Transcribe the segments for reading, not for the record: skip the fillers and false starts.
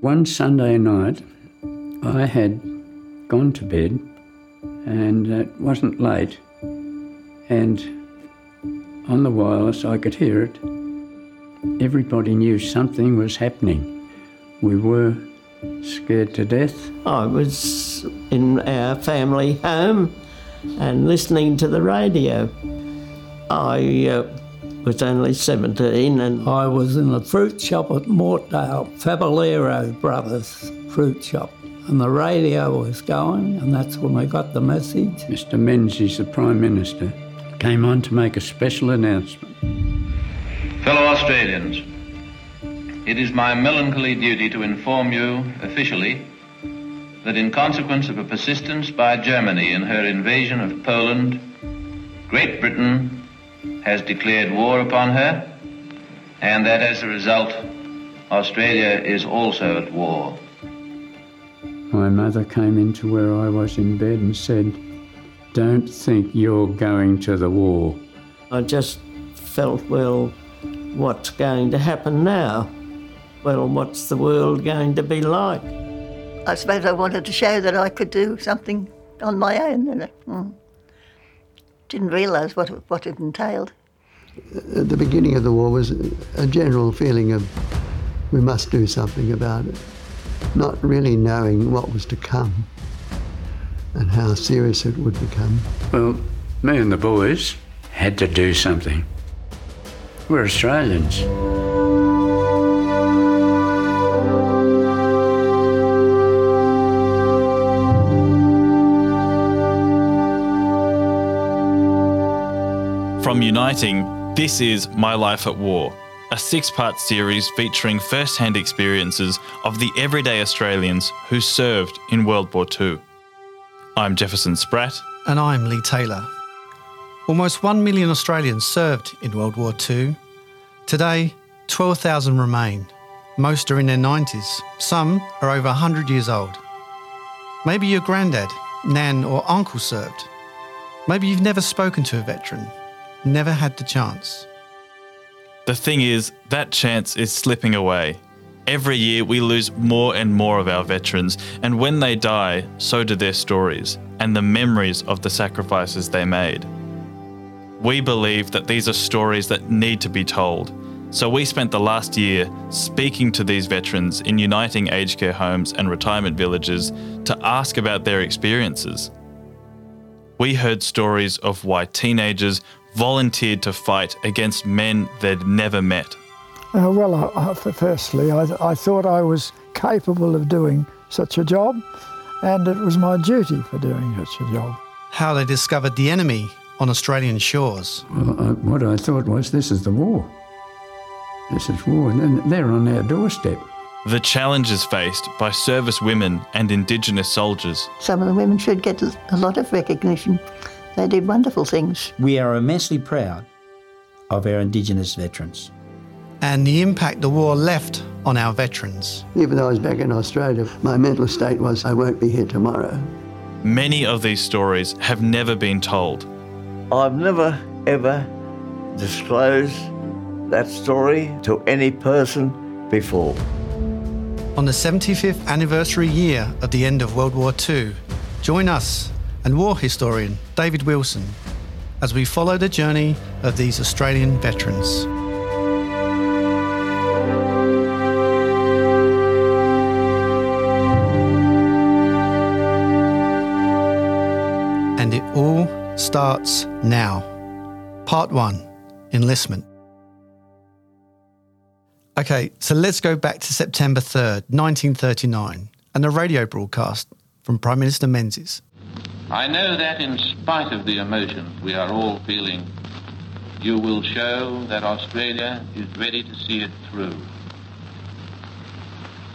One Sunday night, I had gone to bed, and it wasn't late, and on the wireless I could hear it. Everybody knew something was happening. We were scared to death. I was in our family home and listening to the radio. I was only 17 and I was in the fruit shop at Mortdale, Fabellero Brothers fruit shop, and the radio was going, and that's when I got the message. Mr Menzies, the Prime Minister, came on to make a special announcement. Fellow Australians, it is my melancholy duty to inform you officially that in consequence of a persistence by Germany in her invasion of Poland, Great Britain has declared war upon her, and that as a result, Australia is also at war. My mother came into where I was in bed and said, "Don't think you're going to the war." I just felt, well, what's going to happen now? Well, what's the world going to be like? I suppose I wanted to show that I could do something on my own, you know. Didn't realise what it entailed. At the beginning of the war was a general feeling of we must do something about it, not really knowing what was to come and how serious it would become. Well, me and the boys had to do something. We're Australians. From Uniting, this is My Life at War, a six-part series featuring first-hand experiences of the everyday Australians who served in World War II. I'm Jefferson Spratt. And I'm Lee Taylor. Almost 1 million Australians served in World War II. Today, 12,000 remain. Most are in their 90s. Some are over 100 years old. Maybe your granddad, nan or uncle served. Maybe you've never spoken to a veteran. Never had the chance. The thing is, that chance is slipping away. Every year we lose more and more of our veterans, and when they die, so do their stories and the memories of the sacrifices they made. We believe that these are stories that need to be told, so we spent the last year speaking to these veterans in Uniting aged care homes and retirement villages to ask about their experiences. We heard stories of why teenagers volunteered to fight against men they'd never met. Well, firstly, I thought I was capable of doing such a job, and it was my duty for doing such a job. How they discovered the enemy on Australian shores. Well, what I thought was, this is the war. This is war, and then they're on our doorstep. The challenges faced by service women and Indigenous soldiers. Some of the women should get a lot of recognition. They did wonderful things. We are immensely proud of our Indigenous veterans. And the impact the war left on our veterans. Even though I was back in Australia, my mental state was, I won't be here tomorrow. Many of these stories have never been told. I've never, ever disclosed that story to any person before. On the 75th anniversary year of the end of World War II, join us and war historian David Wilson as we follow the journey of these Australian veterans. And it all starts now. Part 1, Enlistment. Okay, so let's go back to September 3rd, 1939, and a radio broadcast from Prime Minister Menzies. I know that in spite of the emotion we are all feeling, you will show that Australia is ready to see it through.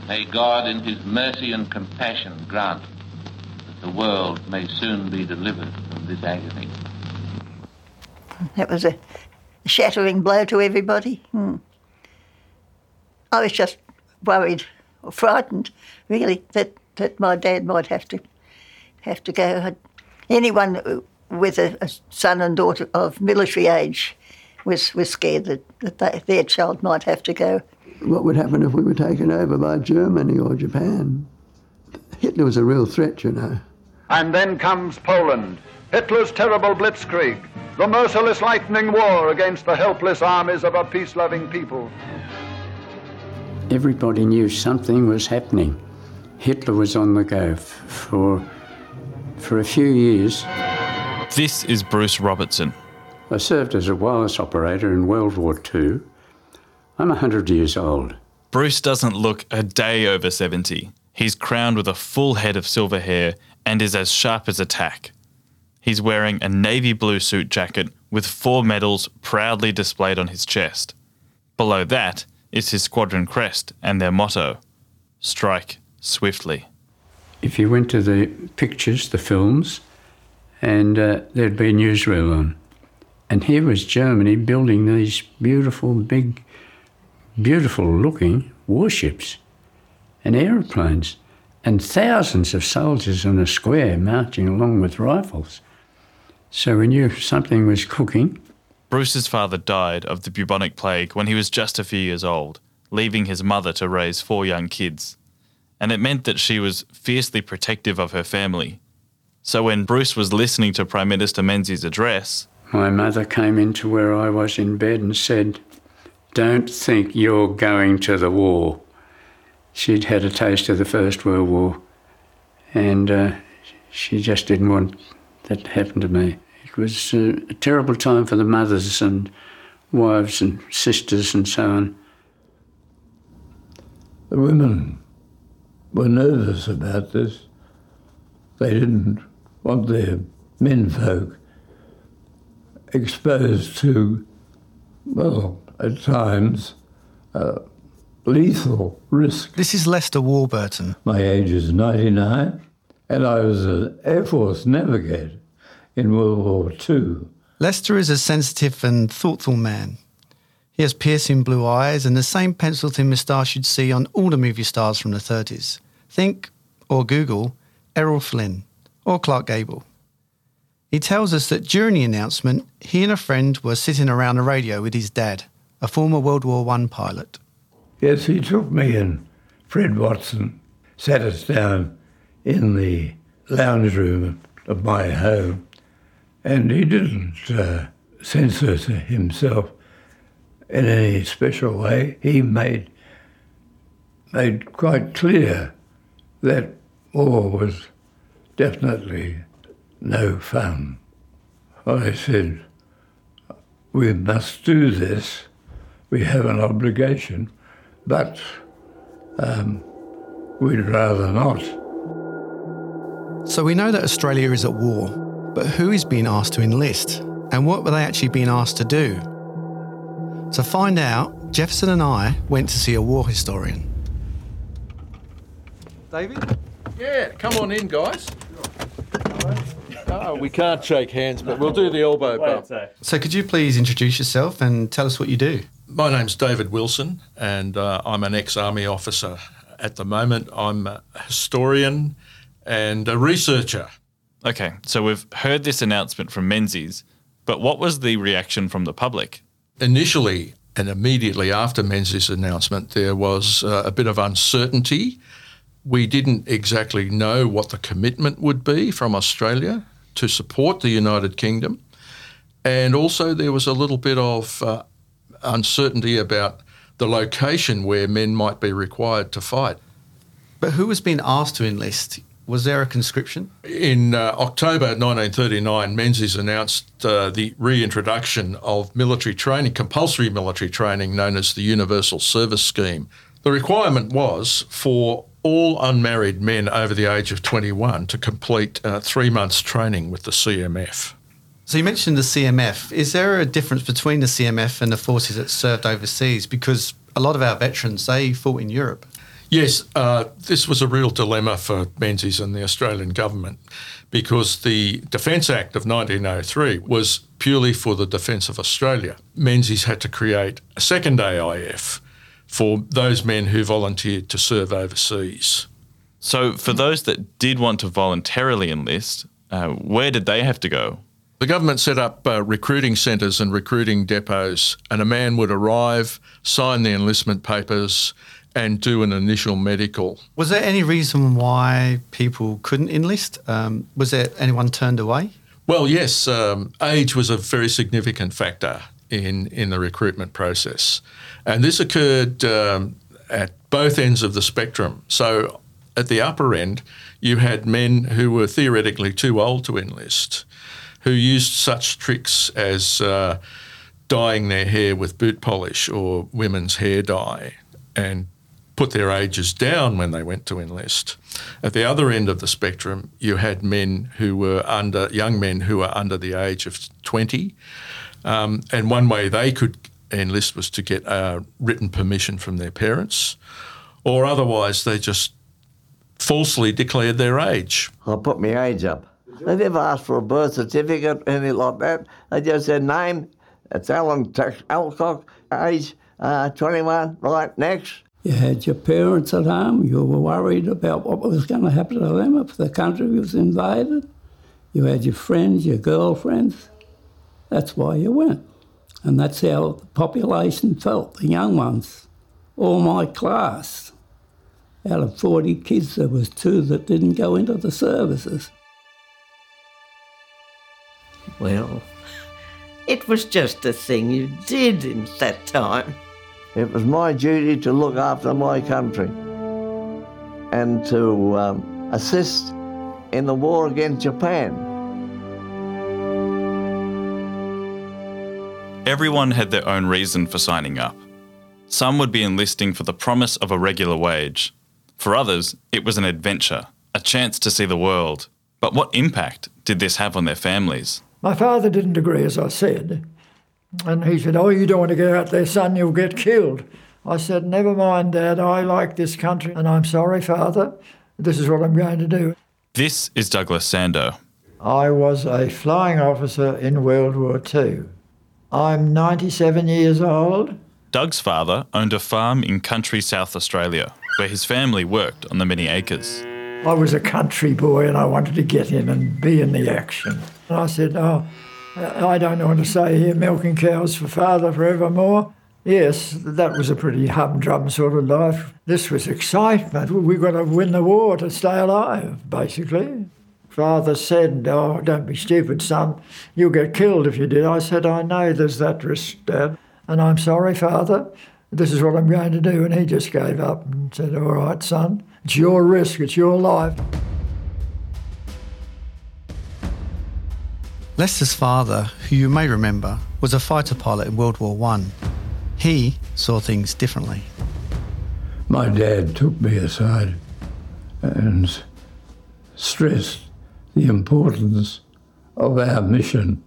May God in his mercy and compassion grant that the world may soon be delivered from this agony. That was a shattering blow to everybody. I was just worried, or frightened, really, that my dad might have to go. Anyone with a son and daughter of military age was scared that their child might have to go. what would happen if we were taken over by Germany or Japan. Hitler was a real threat, you know. And then comes Poland, Hitler's terrible blitzkrieg, the merciless lightning war against the helpless armies of a peace-loving people. Everybody knew something was happening. Hitler was on the go for a few years. This is Bruce Robertson. I served as a wireless operator in World War II. I'm 100 years old. Bruce doesn't look a day over 70. He's crowned with a full head of silver hair and is as sharp as a tack. He's wearing a navy blue suit jacket with 4 medals proudly displayed on his chest. Below that is his squadron crest and their motto, Strike Swiftly. If you went to the pictures, the films, and there'd be a newsreel on. And here was Germany building these beautiful, big, beautiful-looking warships and aeroplanes and thousands of soldiers on a square marching along with rifles. So we knew something was cooking. Bruce's father died of the bubonic plague when he was just a few years old, leaving his mother to raise 4 young kids. And it meant that she was fiercely protective of her family. So when Bruce was listening to Prime Minister Menzies' address... My mother came into where I was in bed and said, "Don't think you're going to the war." She'd had a taste of the First World War and she just didn't want that to happen to me. It was a terrible time for the mothers and wives and sisters and so on. The women were nervous about this. They didn't want their menfolk exposed to, well, at times, lethal risk. This is Lester Warburton. My age is 99, and I was an Air Force navigator in World War II. Lester is a sensitive and thoughtful man. He has piercing blue eyes and the same pencil-thin moustache you'd see on all the movie stars from the 30s. Think, or Google, Errol Flynn, or Clark Gable. He tells us that during the announcement, he and a friend were sitting around the radio with his dad, a former World War I pilot. Yes, he took me and Fred Watson, sat us down in the lounge room of my home, and he didn't censor himself in any special way. He made quite clear that war was definitely no fun. I said, "We must do this. We have an obligation. But we'd rather not." So we know that Australia is at war, but who is being asked to enlist? And what were they actually being asked to do? To find out, Jefferson and I went to see a war historian. David? Yeah, come on in, guys. Oh, we can't shake hands, but we'll do the elbow bump. So could you please introduce yourself and tell us what you do? My name's David Wilson, and I'm an ex-army officer. At the moment, I'm a historian and a researcher. Okay, so we've heard this announcement from Menzies, but what was the reaction from the public? Initially and immediately after Menzies' announcement, there was a bit of uncertainty. We didn't exactly know what the commitment would be from Australia to support the United Kingdom. And also there was a little bit of... uncertainty about the location where men might be required to fight. But who was being asked to enlist? Was there a conscription? In October 1939, Menzies announced the reintroduction of military training, compulsory military training known as the Universal Service Scheme. The requirement was for all unmarried men over the age of 21 to complete 3 months training with the CMF. So you mentioned the CMF. Is there a difference between the CMF and the forces that served overseas? Because a lot of our veterans, they fought in Europe. Yes, this was a real dilemma for Menzies and the Australian government because the Defence Act of 1903 was purely for the defence of Australia. Menzies had to create a second AIF for those men who volunteered to serve overseas. So for those that did want to voluntarily enlist, where did they have to go? The government set up recruiting centres and recruiting depots, and a man would arrive, sign the enlistment papers and do an initial medical. Was there any reason why people couldn't enlist? Was there anyone turned away? Well, yes. Age was a very significant factor in the recruitment process. And this occurred at both ends of the spectrum. So at the upper end, you had men who were theoretically too old to enlist, who used such tricks as dyeing their hair with boot polish or women's hair dye and put their ages down when they went to enlist. At the other end of the spectrum, you had men who were young men who were under the age of 20. And one way they could enlist was to get written permission from their parents, or otherwise they just falsely declared their age. I put my age up. They never asked for a birth certificate or anything like that. They just said name, it's Alan Alcock, age 21, right, next. You had your parents at home. You were worried about what was going to happen to them if the country was invaded. You had your friends, your girlfriends. That's why you went. And that's how the population felt, the young ones. All my class. Out of 40 kids, there was 2 that didn't go into the services. Well, it was just a thing you did in that time. It was my duty to look after my country and to assist in the war against Japan. Everyone had their own reason for signing up. Some would be enlisting for the promise of a regular wage. For others, it was an adventure, a chance to see the world. But what impact did this have on their families? My father didn't agree, as I said. And he said, "Oh, you don't want to go out there, son, you'll get killed." I said, "Never mind, Dad, I like this country and I'm sorry, Father, this is what I'm going to do." This is Douglas Sando. I was a flying officer in World War II. I'm 97 years old. Doug's father owned a farm in country South Australia where his family worked on the many acres. I was a country boy and I wanted to get in and be in the action. And I said, "Oh, I don't know what to say here, milking cows for Father forevermore." Yes, that was a pretty humdrum sort of life. This was excitement. We've got to win the war to stay alive, basically. Father said, "Oh, don't be stupid, son. You'll get killed if you did." I said, "I know there's that risk, Dad. And I'm sorry, Father. This is what I'm going to do." And he just gave up and said, "All right, son. It's your risk. It's your life." Lester's father, who you may remember, was a fighter pilot in World War I. He saw things differently. My dad took me aside and stressed the importance of our mission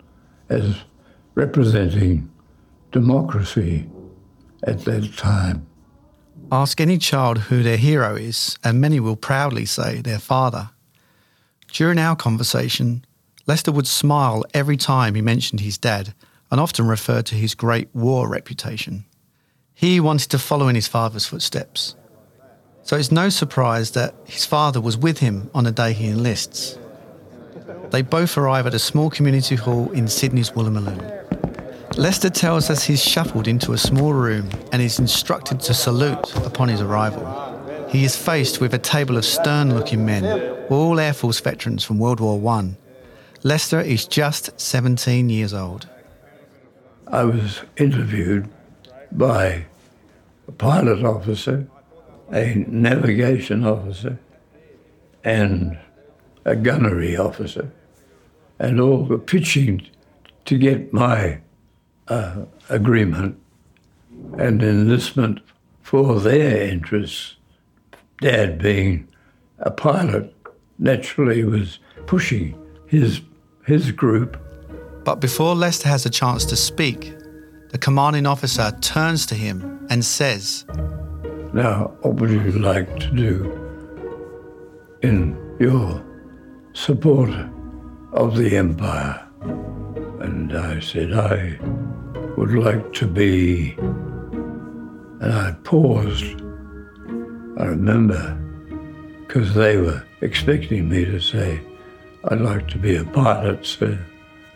as representing democracy at that time. Ask any child who their hero is, and many will proudly say their father. During our conversation, Lester would smile every time he mentioned his dad and often referred to his great war reputation. He wanted to follow in his father's footsteps. So it's no surprise that his father was with him on the day he enlists. They both arrive at a small community hall in Sydney's Woolloomooloo. Lester tells us he's shuffled into a small room and is instructed to salute upon his arrival. He is faced with a table of stern-looking men, all Air Force veterans from World War I. Lester is just 17 years old. I was interviewed by a pilot officer, a navigation officer, and a gunnery officer, and all were pitching to get my agreement and enlistment for their interests. Dad, being a pilot, naturally was pushing his group. But before Lester has a chance to speak, the commanding officer turns to him and says, "Now, what would you like to do in your support of the empire?" And I said, "I would like to be..." And I paused, I remember, because they were expecting me to say, "I'd like to be a pilot, sir."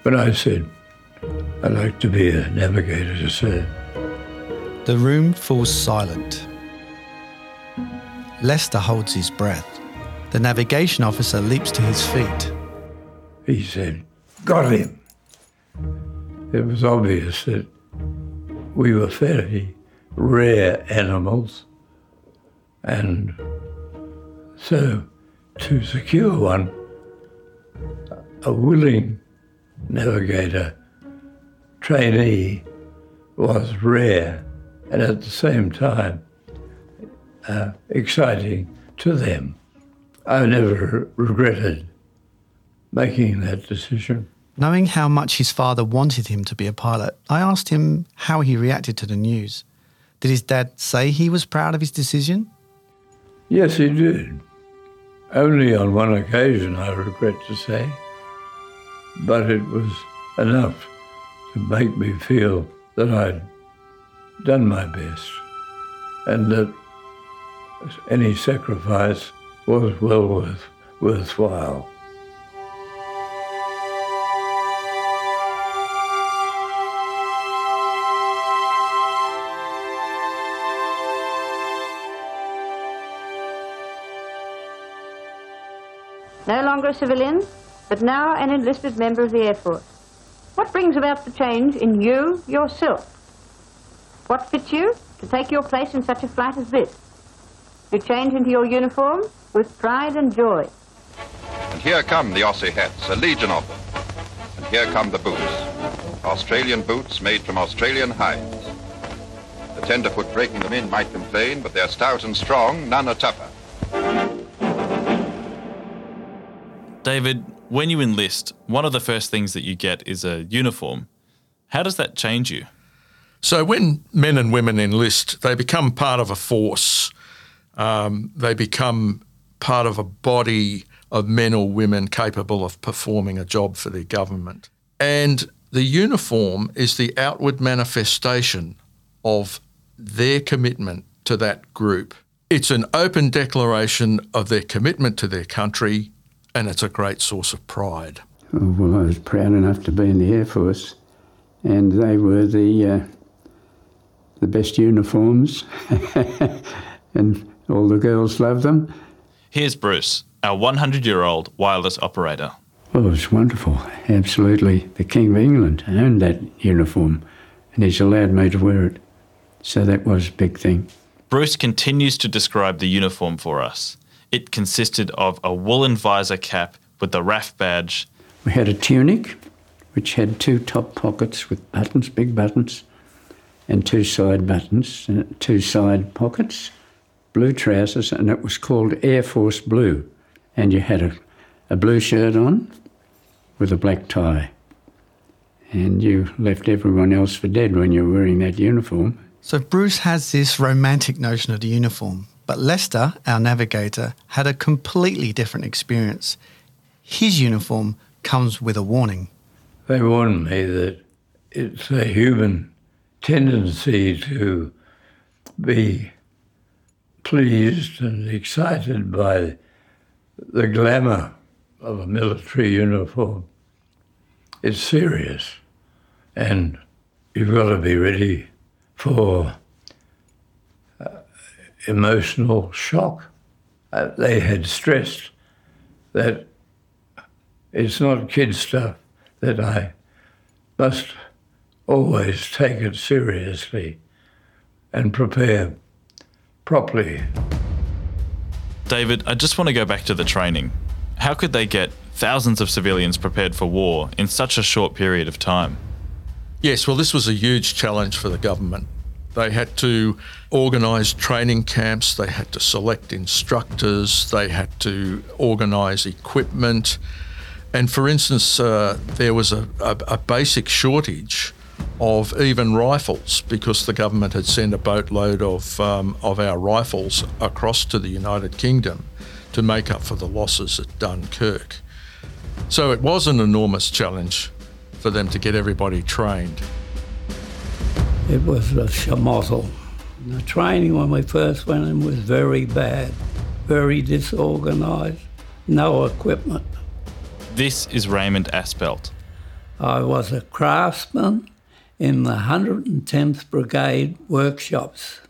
But I said, I'd like to be a navigator, as I said. The room falls silent. Lester holds his breath. The navigation officer leaps to his feet. He said, "Got him." It was obvious that we were fairly rare animals, and so to secure one, a willing navigator trainee was rare and at the same time exciting to them. I never regretted making that decision. Knowing how much his father wanted him to be a pilot, I asked him how he reacted to the news. Did his dad say he was proud of his decision? Yes, he did. Only on one occasion, I regret to say, but it was enough to make me feel that I'd done my best and that any sacrifice was well worthwhile. No longer a civilian, but now an enlisted member of the Air Force. What brings about the change in you yourself? What fits you to take your place in such a flight as this? You change into your uniform with pride and joy. And here come the Aussie hats, a legion of them. And here come the boots, Australian boots made from Australian hides. The tenderfoot breaking them in might complain, but they're stout and strong, none are tougher. David, when you enlist, one of the first things that you get is a uniform. How does that change you? So when men and women enlist, they become part of a force. They become part of a body of men or women capable of performing a job for their government. And the uniform is the outward manifestation of their commitment to that group. It's an open declaration of their commitment to their country, and it's a great source of pride. Oh, well, I was proud enough to be in the Air Force, and they were the best uniforms, and all the girls loved them. Here's Bruce, our 100-year-old wireless operator. Well, it was wonderful, absolutely. The King of England owned that uniform, and he's allowed me to wear it, so that was a big thing. Bruce continues to describe the uniform for us. It consisted of a woolen visor cap with the RAF badge. We had a tunic, which had two top pockets with buttons, big buttons, and two side buttons, and two side pockets, blue trousers, and it was called Air Force Blue. And you had a blue shirt on with a black tie. And you left everyone else for dead when you were wearing that uniform. So Bruce has this romantic notion of the uniform. But Lester, our navigator, had a completely different experience. His uniform comes with a warning. They warned me that it's a human tendency to be pleased and excited by the glamour of a military uniform. It's serious, and you've got to be ready for emotional shock. They had stressed that it's not kid stuff, that I must always take it seriously and prepare properly. David, I just want to go back to the training. How could they get thousands of civilians prepared for war in such a short period of time? Yes, well, this was a huge challenge for the government. They had to organise training camps, they had to select instructors, they had to organise equipment. And for instance, there was a basic shortage of even rifles because the government had sent a boatload of our rifles across to the United Kingdom to make up for the losses at Dunkirk. So it was an enormous challenge for them to get everybody trained. It was a shamottle. The training when we first went in was very bad, very disorganised, no equipment. This is Raymond Aspelt. I was a craftsman in the 110th Brigade workshops,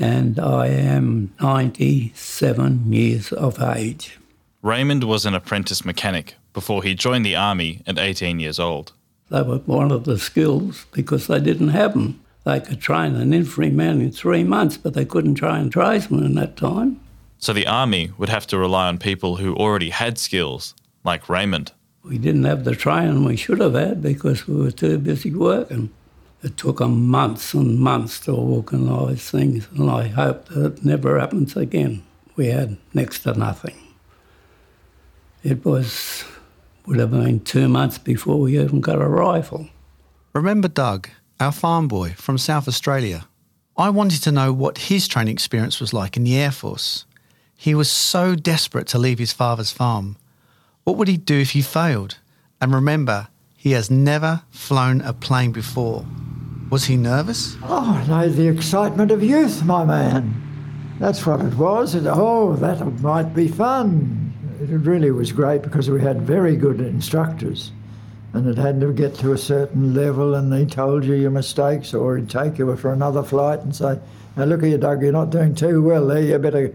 and I am 97 years of age. Raymond was an apprentice mechanic before he joined the army at 18 years old. They were one of the skills because they didn't have them. They could train an infantryman in 3 months, but they couldn't train tradesmen in that time. So the army would have to rely on people who already had skills, like Raymond. We didn't have the training we should have had because we were too busy working. It took them months and months to organise things, and I hope that it never happens again. We had next to nothing. It would have been 2 months before we even got a rifle. Remember Doug, our farm boy from South Australia? I wanted to know what his training experience was like in the Air Force. He was so desperate to leave his father's farm. What would he do if he failed? And remember, he has never flown a plane before. Was he nervous? Oh, no, the excitement of youth, my man. That's what it was. And, oh, that might be fun. It really was great because we had very good instructors, and it had to get to a certain level, and he told you your mistakes, or he'd take you for another flight and say, now look here, Doug, you're not doing too well there. You better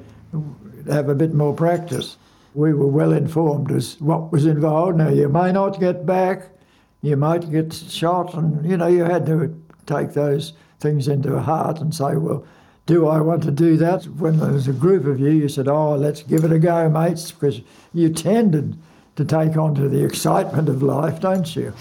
have a bit more practice. We were well informed as what was involved. Now, you may not get back, you might get shot, and, you know, you had to take those things into heart and say, well, do I want to do that? When there was a group of you, you said, oh, let's give it a go, mates, because you tended to take on to the excitement of life, don't you,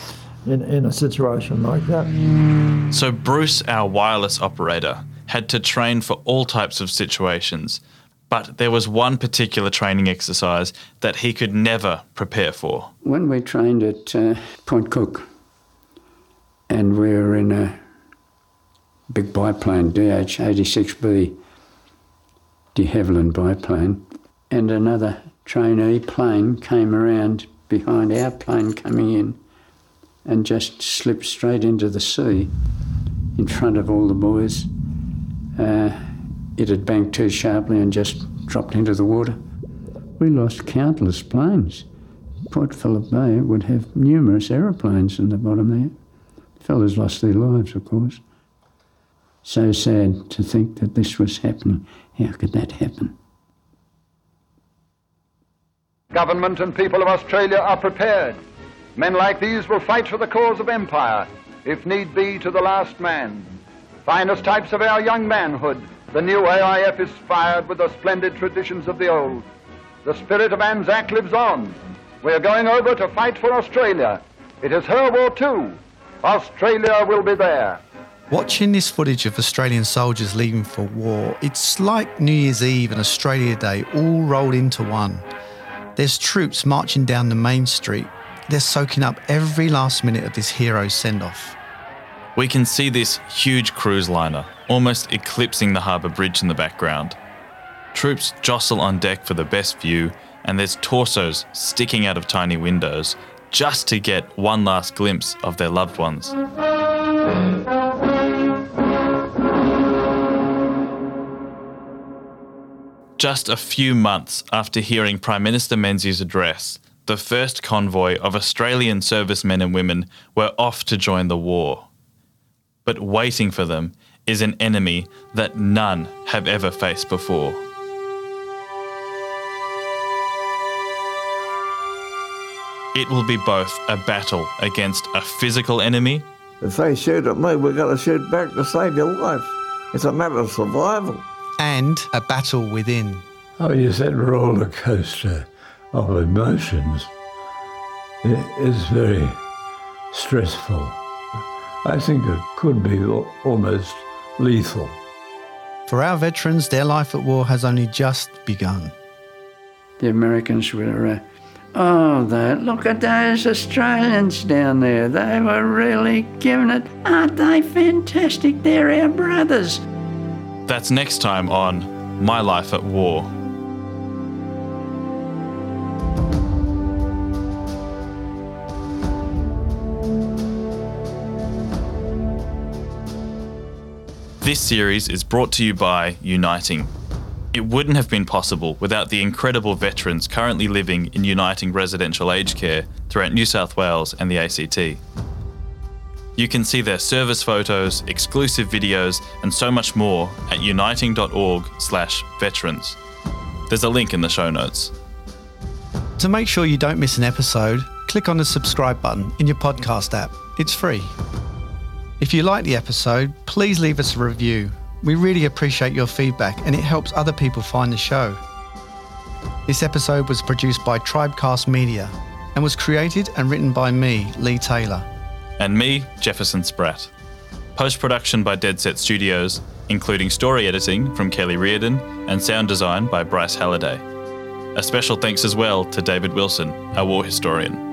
in a situation like that. So Bruce, our wireless operator, had to train for all types of situations, but there was one particular training exercise that he could never prepare for. When we trained at Point Cook, and we were in a big biplane, DH-86B, de Havilland biplane, and another trainee plane came around behind our plane coming in and just slipped straight into the sea in front of all the boys. It had banked too sharply and just dropped into the water. We lost countless planes. Port Phillip Bay would have numerous aeroplanes in the bottom there. The fellas lost their lives, of course. So sad to think that this was happening. How could that happen? Government and people of Australia are prepared. Men like these will fight for the cause of empire, if need be, to the last man. Finest types of our young manhood, the new AIF is fired with the splendid traditions of the old. The spirit of Anzac lives on. We are going over to fight for Australia. It is her war too. Australia will be there. Watching this footage of Australian soldiers leaving for war, it's like New Year's Eve and Australia Day all rolled into one. There's troops marching down the main street. They're soaking up every last minute of this hero's send-off. We can see this huge cruise liner, almost eclipsing the harbour bridge in the background. Troops jostle on deck for the best view, and there's torsos sticking out of tiny windows just to get one last glimpse of their loved ones. Just a few months after hearing Prime Minister Menzies' address, the first convoy of Australian servicemen and women were off to join the war. But waiting for them is an enemy that none have ever faced before. It will be both a battle against a physical enemy. If they shoot at me, we're going to shoot back to save your life. It's a matter of survival. And a battle within. Oh, yes, that roller coaster of emotions is very stressful. I think it could be almost lethal. For our veterans, their life at war has only just begun. The Americans were, look at those Australians down there. They were really giving it. Aren't they fantastic? They're our brothers. That's next time on My Life at War. This series is brought to you by Uniting. It wouldn't have been possible without the incredible veterans currently living in Uniting residential aged care throughout New South Wales and the ACT. You can see their service photos, exclusive videos, and so much more at uniting.org/veterans. There's a link in the show notes. To make sure you don't miss an episode, click on the subscribe button in your podcast app. It's free. If you like the episode, please leave us a review. We really appreciate your feedback and it helps other people find the show. This episode was produced by Tribecast Media and was created and written by me, Lee Taylor. And me, Jefferson Spratt. Post-production by Dead Set Studios, including story editing from Kelly Reardon and sound design by Bryce Halliday. A special thanks as well to David Wilson, our war historian.